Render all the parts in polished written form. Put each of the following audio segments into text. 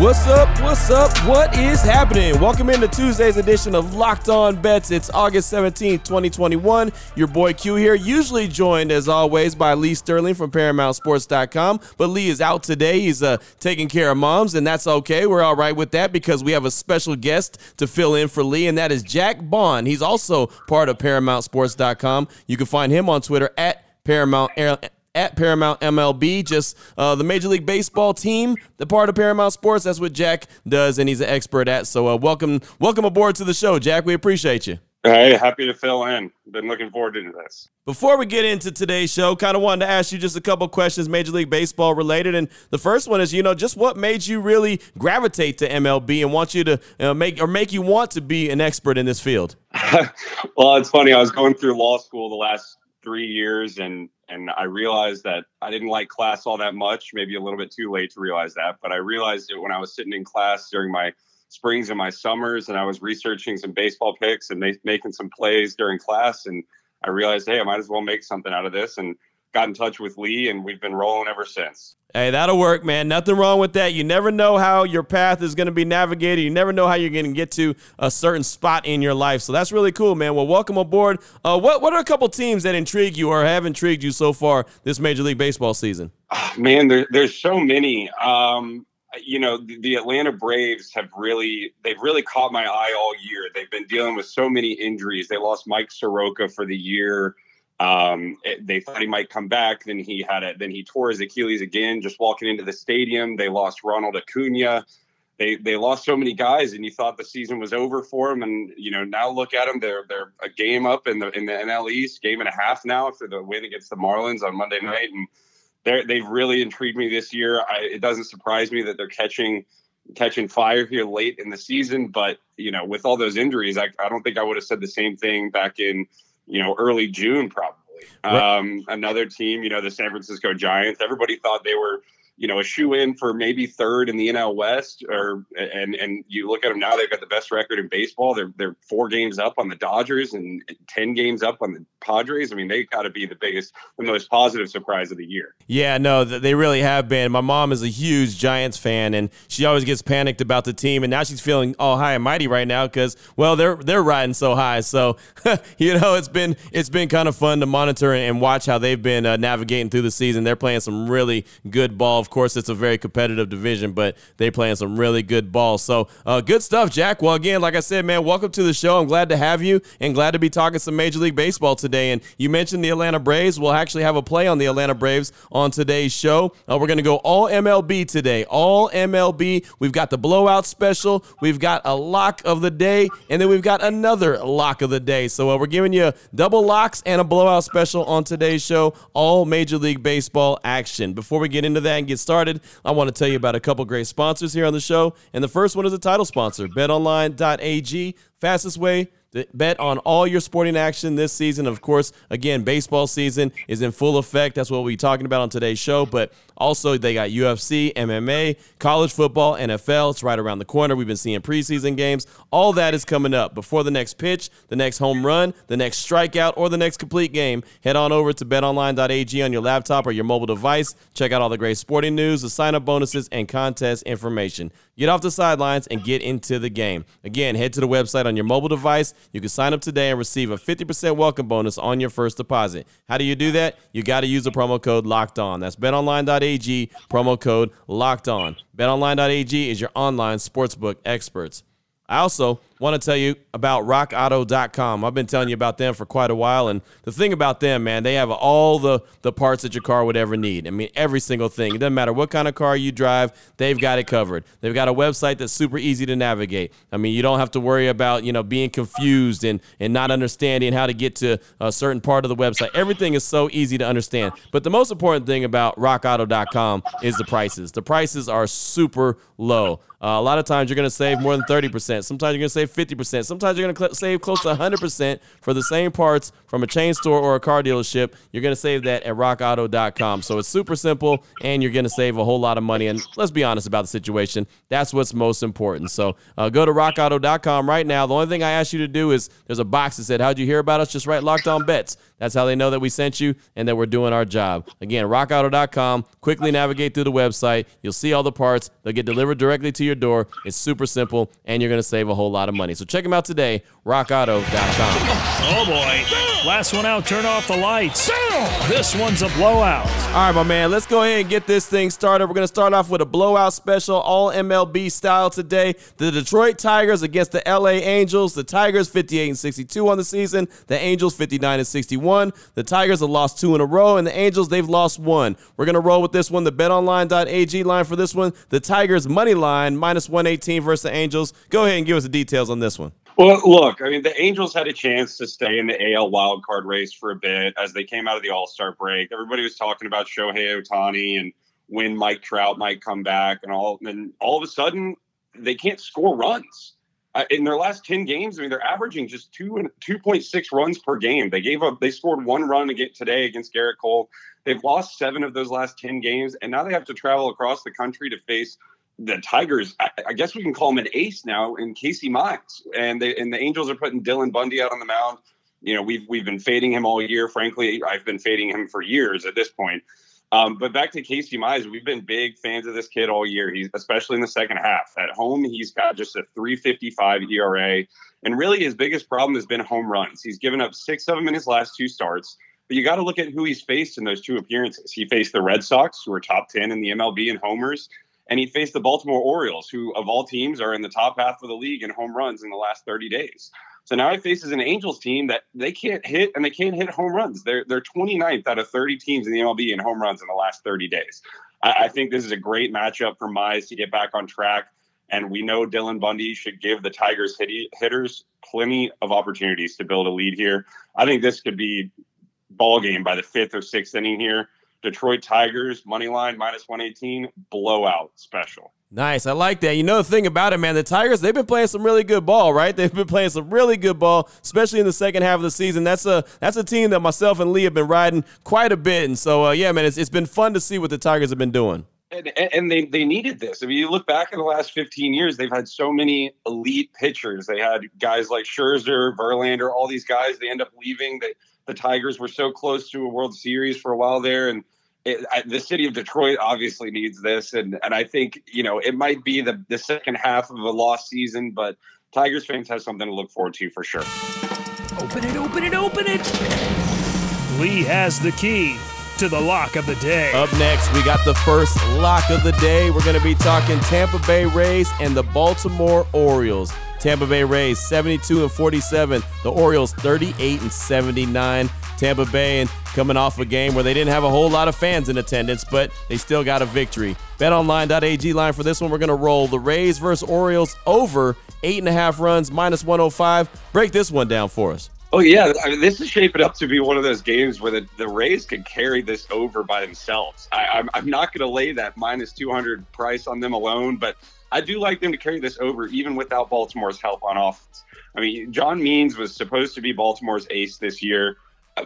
What's up? What is happening? Welcome into Tuesday's edition of Locked On Bets. It's August 17th, 2021. Your boy Q here, usually joined as always by Lee Sterling from ParamountSports.com. But Lee is out today. He's taking care of moms, and that's okay. We're all right with that because we have a special guest to fill in for Lee, and that is Jack Bond. He's also part of ParamountSports.com. You can find him on Twitter at Paramount MLB, just the Major League Baseball team, the part of Paramount Sports. That's what Jack does, and he's an expert at. So welcome aboard to the show, Jack. We appreciate you. Hey, happy to fill in. Been looking forward to this. Before we get into today's show, kind of wanted to ask you just a couple questions Major League Baseball related. And the first one is, just what made you really gravitate to MLB and want you to make you want to be an expert in this field? Well, it's funny. I was going through law school the last 3 years, and I realized that I didn't like class all that much, maybe a little bit too late to realize that. But I realized it when I was sitting in class during my springs and my summers, and I was researching some baseball picks and making some plays during class. And I realized, hey, I might as well make something out of this, and got in touch with Lee, and we've been rolling ever since. Hey, that'll work, man. Nothing wrong with that. You never know how your path is going to be navigated. You never know how you're going to get to a certain spot in your life. So that's really cool, man. Well, welcome aboard. What are a couple teams that intrigue you or have intrigued you so far this Major League Baseball season? Oh, man, there's so many. The Atlanta Braves they've really caught my eye all year. They've been dealing with so many injuries. They lost Mike Soroka for the year. They thought he might come back. Then he tore his Achilles again, just walking into the stadium. They lost Ronald Acuna. They lost so many guys, and you thought the season was over for them. And, now look at them. They're a game up in the NL East, game and a half now after the win against the Marlins on Monday night. And they've really intrigued me this year. It doesn't surprise me that they're catching fire here late in the season. But, with all those injuries, I don't think I would have said the same thing back in, early June, probably. Right. Another team, the San Francisco Giants, everybody thought they were, a shoe-in for maybe third in the NL West, and you look at them now, they've got the best record in baseball. They're 4 games up on the Dodgers and 10 games up on the Padres. I mean, they've got to be the most positive surprise of the year. Yeah, no, they really have been. My mom is a huge Giants fan, and she always gets panicked about the team, and now she's feeling all high and mighty right now because, well, they're riding so high. So, it's been kind of fun to monitor and watch how they've been navigating through the season. They're playing some really good ball. Of course, it's a very competitive division, but they playing some really good ball. So good stuff, Jack. Well, again, like I said, man, welcome to the show. I'm glad to have you and glad to be talking some Major League Baseball today. And you mentioned the Atlanta Braves. We'll actually have a play on the Atlanta Braves on today's show. We're going to go all MLB today, all MLB. We've got the blowout special. We've got a lock of the day, and then we've got another lock of the day. So we're giving you double locks and a blowout special on today's show, all Major League Baseball action. Before we get into that and get started, I want to tell you about a couple great sponsors here on the show, and the first one is a title sponsor, BetOnline.ag, fastest way to bet on all your sporting action this season. Of course, again, baseball season is in full effect. That's what we'll be talking about on today's show, but also they got UFC, MMA, college football, NFL. It's right around the corner. We've been seeing preseason games. All that is coming up. Before the next pitch, the next home run, the next strikeout, or the next complete game, head on over to betonline.ag on your laptop or your mobile device. Check out all the great sporting news, the sign-up bonuses, and contest information. Get off the sidelines and get into the game. Again, head to the website on your mobile device. You can sign up today and receive a 50% welcome bonus on your first deposit. How do you do that? You got to use the promo code LOCKEDON. That's betonline.ag, promo code LOCKEDON. Betonline.ag is your online sportsbook experts. I also want to tell you about RockAuto.com. I've been telling you about them for quite a while, and the thing about them, man, they have all the parts that your car would ever need. I mean, every single thing. It doesn't matter what kind of car you drive, they've got it covered. They've got a website that's super easy to navigate. I mean, you don't have to worry about, being confused and not understanding how to get to a certain part of the website. Everything is so easy to understand. But the most important thing about RockAuto.com is the prices. The prices are super low. A lot of times you're going to save more than 30%. 20%. Sometimes you're going to save 50%. Sometimes you're going to save close to 100% for the same parts from a chain store or a car dealership. You're going to save that at RockAuto.com. So it's super simple, and you're going to save a whole lot of money. And let's be honest about the situation. That's what's most important. So go to RockAuto.com right now. The only thing I ask you to do is there's a box that said, how'd you hear about us? Just write Locked On Bets. That's how they know that we sent you and that we're doing our job. Again, rockauto.com. Quickly navigate through the website. You'll see all the parts. They'll get delivered directly to your door. It's super simple, and you're going to save a whole lot of money. So check them out today, rockauto.com. Oh, boy. Last one out. Turn off the lights. This one's a blowout. All right, my man. Let's go ahead and get this thing started. We're going to start off with a blowout special, all MLB style today. The Detroit Tigers against the LA Angels. The Tigers 58-62 on the season. The Angels 59-61. The Tigers have lost two in a row, and the Angels, they've lost one. We're going to roll with this one. The BetOnline.ag line for this one, the Tigers money line, -118 versus the Angels. Go ahead and give us the details on this one. Well, look, I mean, the Angels had a chance to stay in the AL wildcard race for a bit as they came out of the All-Star break. Everybody was talking about Shohei Ohtani and when Mike Trout might come back, and all of a sudden, they can't score runs. In their last 10 games, I mean, they're averaging just 2.6 runs per game. They scored one run today against Garrett Cole. They've lost 7 of those last 10 games, and now they have to travel across the country to face the Tigers. I guess we can call him an ace now in Casey Mize. And the Angels are putting Dylan Bundy out on the mound. You know, we've been fading him all year. Frankly, I've been fading him for years at this point. But back to Casey Mize, we've been big fans of this kid all year. He's especially in the second half at home. He's got just a 3.55 ERA, and really his biggest problem has been home runs. He's given up 6 of them in his last 2 starts. But you got to look at who he's faced in those 2 appearances. He faced the Red Sox, who are top 10 in the MLB in homers, and he faced the Baltimore Orioles, who of all teams are in the top half of the league in home runs in the last 30 days. So now he faces an Angels team that they can't hit, and they can't hit home runs. They're 29th out of 30 teams in the MLB in home runs in the last 30 days. I think this is a great matchup for Mize to get back on track, and we know Dylan Bundy should give the Tigers hitters plenty of opportunities to build a lead here. I think this could be ball game by the 5th or 6th inning here. Detroit Tigers, money line, -118, blowout special. Nice. I like that. You know, the thing about it, man, the Tigers, they've been playing some really good ball, right? They've been playing some really good ball, especially in the second half of the season. That's a team that myself and Lee have been riding quite a bit. And so, yeah, man, it's been fun to see what the Tigers have been doing. And they needed this. I mean, you look back in the last 15 years, they've had so many elite pitchers. They had guys like Scherzer, Verlander, all these guys. They end up leaving. The Tigers were so close to a World Series for a while there, and the city of Detroit obviously needs this, and I think, you know, it might be the second half of a lost season, but Tigers fans have something to look forward to for sure. Open it, open it, open it! Lee has the key to the lock of the day. Up next, we got the first lock of the day. We're going to be talking Tampa Bay Rays and the Baltimore Orioles. Tampa Bay Rays 72-47. The Orioles 38-79. Tampa Bay and coming off a game where they didn't have a whole lot of fans in attendance, but they still got a victory. BetOnline.ag line for this one. We're going to roll the Rays versus Orioles over 8.5 runs, -105. Break this one down for us. Oh, yeah. I mean, this is shaping up to be one of those games where the Rays could carry this over by themselves. I'm not going to lay that -200 price on them alone, but I do like them to carry this over even without Baltimore's help on offense. I mean, John Means was supposed to be Baltimore's ace this year,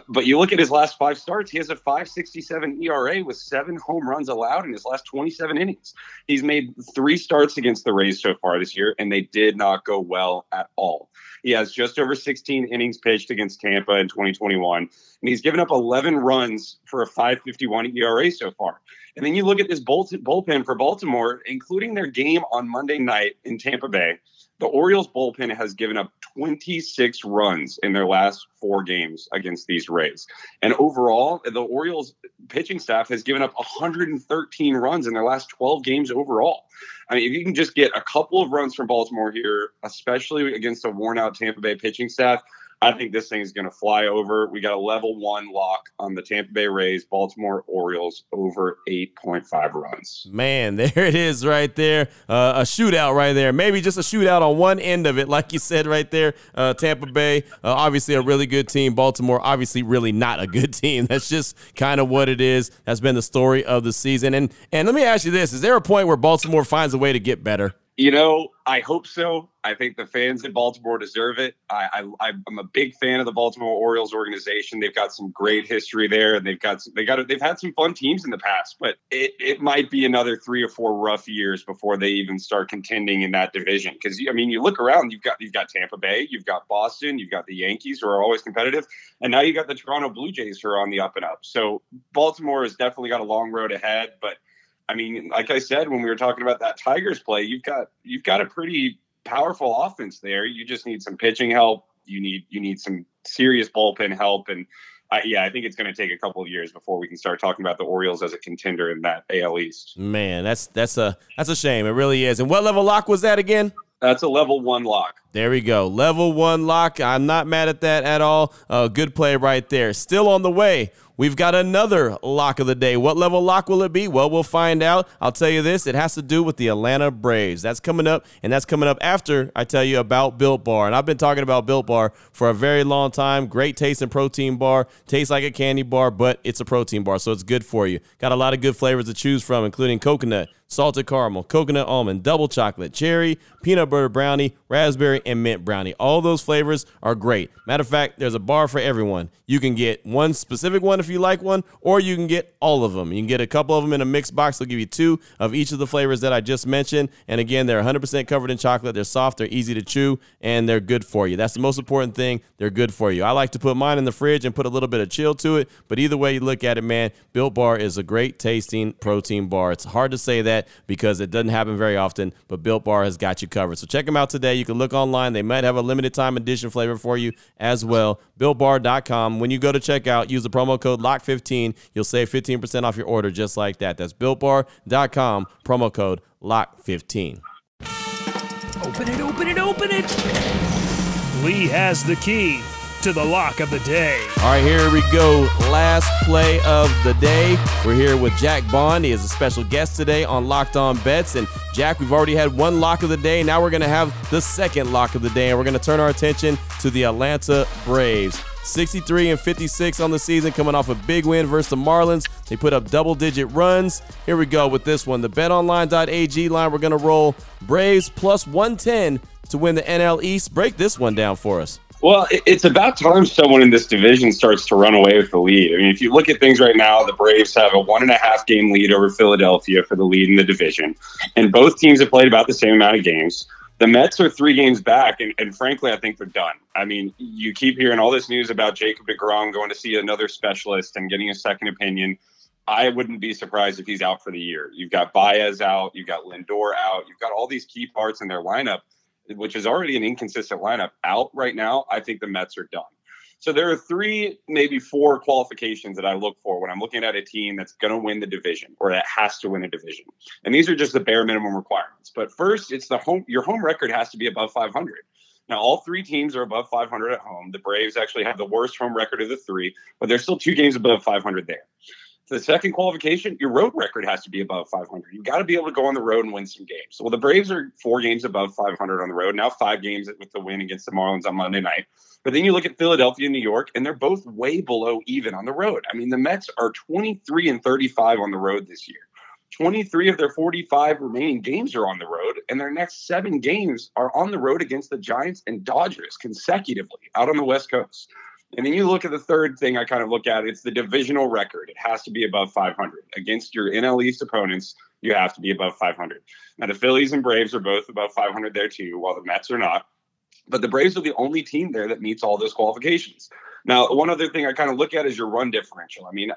but you look at his last 5 starts, he has a 5.67 ERA with 7 home runs allowed in his last 27 innings. He's made 3 starts against the Rays so far this year, and they did not go well at all. He has just over 16 innings pitched against Tampa in 2021, and he's given up 11 runs for a 5.51 ERA so far. And then you look at this bullpen for Baltimore, including their game on Monday night in Tampa Bay. The Orioles bullpen has given up 26 runs in their last 4 games against these Rays. And overall, the Orioles pitching staff has given up 113 runs in their last 12 games overall. I mean, if you can just get a couple of runs from Baltimore here, especially against a worn-out Tampa Bay pitching staff, I think this thing is going to fly over. We got a level 1 lock on the Tampa Bay Rays, Baltimore Orioles over 8.5 runs. Man, there it is right there. A shootout right there. Maybe just a shootout on one end of it, like you said right there. Tampa Bay, obviously a really good team. Baltimore, obviously really not a good team. That's just kind of what it is. That's been the story of the season. And let me ask you this. Is there a point where Baltimore finds a way to get better? You know, I hope so. I think the fans in Baltimore deserve it. I'm a big fan of the Baltimore Orioles organization. They've got some great history there, and they've had some fun teams in the past. But it might be another 3 or 4 rough years before they even start contending in that division. Because I mean, you look around, you've got Tampa Bay, you've got Boston, you've got the Yankees, who are always competitive, and now you got the Toronto Blue Jays, who are on the up and up. So Baltimore has definitely got a long road ahead, but. I mean, like I said, when we were talking about that Tigers play, you've got a pretty powerful offense there. You just need some pitching help. You need some serious bullpen help. And I think it's going to take a couple of years before we can start talking about the Orioles as a contender in that AL East. Man, that's a shame. It really is. And what level lock was that again? That's a level 1 lock. There we go. Level 1 lock. I'm not mad at that at all. Good play right there. Still on the way. We've got another lock of the day. What level lock will it be? Well, we'll find out. I'll tell you this. It has to do with the Atlanta Braves. That's coming up, and that's coming up after I tell you about Built Bar. And I've been talking about Built Bar for a very long time. Great taste in protein bar. Tastes like a candy bar, but it's a protein bar, so it's good for you. Got a lot of good flavors to choose from, including coconut, salted caramel, coconut almond, double chocolate, cherry, peanut butter brownie, raspberry, and mint brownie. All those flavors are great. Matter of fact, there's a bar for everyone. You can get one specific one if you like one, or you can get all of them. You can get a couple of them in a mixed box. They'll give you 2 of each of the flavors that I just mentioned. And again, they're 100% covered in chocolate. They're soft, they're easy to chew, and they're good for you. That's the most important thing. They're good for you. I like to put mine in the fridge and put a little bit of chill to it. But either way you look at it, man, Built Bar is a great tasting protein bar. It's hard to say that because it doesn't happen very often, but Built Bar has got you covered. So check them out today. You can look online. They might have a limited time edition flavor for you as well. BuiltBar.com. When you go to checkout, use the promo code LOCK15. You'll save 15% off your order just like that. That's BuiltBar.com, promo code LOCK15. Open it, open it, open it. Lee has the key to the lock of the day. All right, here we go. Last play of the day. We're here with Jack Bond. He is a special guest today on Locked On Bets. And Jack, we've already had one lock of the day. Now we're going to have the second lock of the day, and we're going to turn our attention to the Atlanta Braves. 63-56 on the season, coming off a big win versus the Marlins. They put up double-digit runs. Here we go with this one. The BetOnline.ag line, we're going to roll Braves plus 110 to win the NL East. Break this one down for us. Well, it's about time someone in this division starts to run away with the lead. I mean, if you look at things right now, the Braves have a 1.5 game lead over Philadelphia for the lead in the division. And both teams have played about the same amount of games. The Mets are 3 games back, and frankly, I think they're done. I mean, you keep hearing all this news about Jacob deGrom going to see another specialist and getting a second opinion. I wouldn't be surprised if he's out for the year. You've got Baez out. You've got Lindor out. You've got all these key parts in their lineup, which is already an inconsistent lineup, out right now. I think the Mets are done. So there are 3, maybe 4 qualifications that I look for when I'm looking at a team that's going to win the division or that has to win a division. And these are just the bare minimum requirements. But first, it's your home record has to be above 500. Now, all 3 teams are above 500 at home. The Braves actually have the worst home record of the 3, but they're still 2 games above 500 there. The second qualification, your road record has to be above 500. You've got to be able to go on the road and win some games. Well, the Braves are 4 games above 500 on the road, now 5 games with the win against the Marlins on Monday night. But then you look at Philadelphia and New York, and they're both way below even on the road. I mean, the Mets are 23-35 on the road this year. 23 of their 45 remaining games are on the road, and their next 7 games are on the road against the Giants and Dodgers consecutively out on the West Coast. And then you look at the third thing I kind of look at, it's the divisional record. It has to be above 500. Against your NL East opponents, you have to be above 500. Now, the Phillies and Braves are both above 500 there too, while the Mets are not. But the Braves are the only team there that meets all those qualifications. Now, one other thing I kind of look at is your run differential. I mean,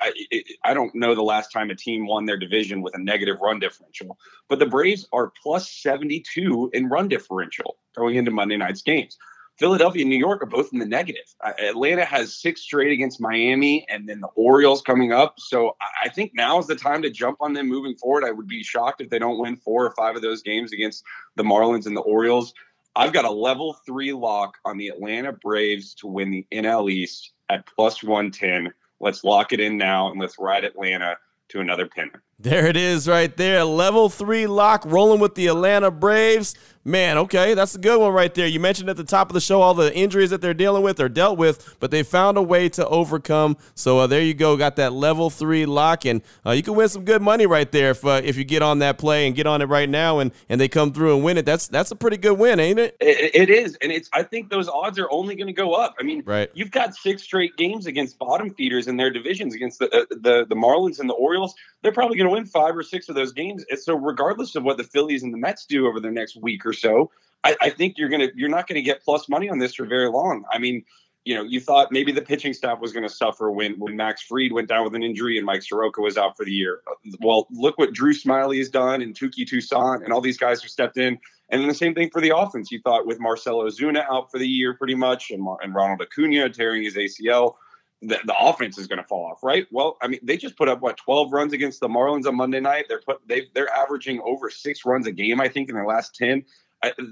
I don't know the last time a team won their division with a negative run differential, but the Braves are plus 72 in run differential going into Monday night's games. Philadelphia and New York are both in the negative. Atlanta has 6 straight against Miami, and then the Orioles coming up. So I think now is the time to jump on them moving forward. I would be shocked if they don't win 4 or 5 of those games against the Marlins and the Orioles. I've got a level 3 lock on the Atlanta Braves to win the NL East at plus 110. Let's lock it in now, and let's ride Atlanta to another pennant. There it is right there. Level 3 lock rolling with the Atlanta Braves. Man, okay, that's a good one right there. You mentioned at the top of the show all the injuries that they're dealing with or dealt with, but they found a way to overcome. So there you go, got that level 3 lock, and you can win some good money right there if you get on that play and get on it right now and they come through and win it. That's a pretty good win, ain't it? It is, and I think those odds are only going to go up. I mean, right. You've got 6 straight games against bottom feeders in their divisions against the Marlins and the Orioles. They're probably going to win 5 or 6 of those games. And so regardless of what the Phillies and the Mets do over the next week or so, I think you're not going to get plus money on this for very long. I mean, you thought maybe the pitching staff was going to suffer when Max Fried went down with an injury and Mike Soroka was out for the year. Well, look what Drew Smyly has done and Tukey Toussaint and all these guys who stepped in. And then the same thing for the offense. You thought with Marcell Ozuna out for the year pretty much and Ronald Acuna tearing his ACL, the offense is going to fall off, right? Well, I mean, they just put up, 12 runs against the Marlins on Monday night. They're averaging over 6 runs a game, I think, in their last 10.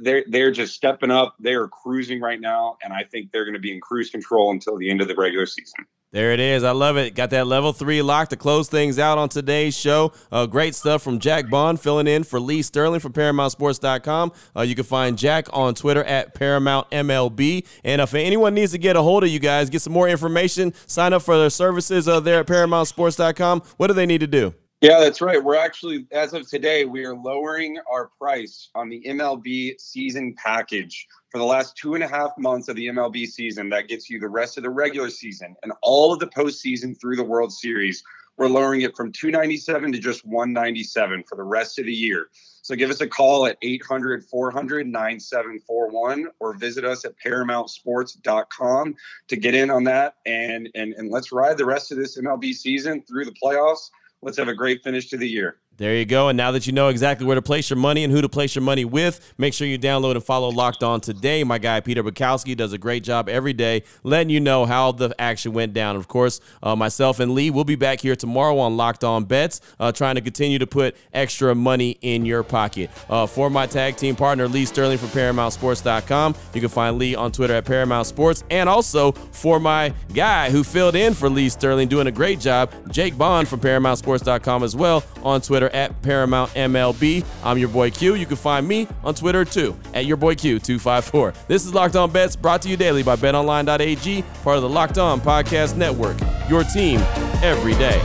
They're just stepping up. They are cruising right now, and I think they're going to be in cruise control until the end of the regular season. There it is. I love it. Got that level 3 lock to close things out on today's show. Great stuff from Jack Bond filling in for Lee Sterling from ParamountSports.com. You can find Jack on Twitter at ParamountMLB. And if anyone needs to get a hold of you guys, get some more information, sign up for their services there at ParamountSports.com, what do they need to do? Yeah, that's right. We're actually, as of today, we are lowering our price on the MLB season package. For the last 2.5 months of the MLB season, that gets you the rest of the regular season and all of the postseason through the World Series. We're lowering it from $297 to just $197 for the rest of the year. So give us a call at 800-400-9741 or visit us at ParamountSports.com to get in on that. And let's ride the rest of this MLB season through the playoffs. Let's have a great finish to the year. There you go. And now that you know exactly where to place your money and who to place your money with, make sure you download and follow Locked On Today. My guy, Peter Bukowski, does a great job every day letting you know how the action went down. Of course, myself and Lee will be back here tomorrow on Locked On Bets, trying to continue to put extra money in your pocket. For my tag team partner, Lee Sterling from ParamountSports.com, you can find Lee on Twitter at Paramount Sports. And also for my guy who filled in for Lee Sterling, doing a great job, Jake Bond from ParamountSports.com as well on Twitter at Paramount MLB. I'm your boy Q. You can find me on Twitter too at your boy Q254. This is Locked On Bets, brought to you daily by BetOnline.ag, part of the Locked On Podcast Network. Your team every day.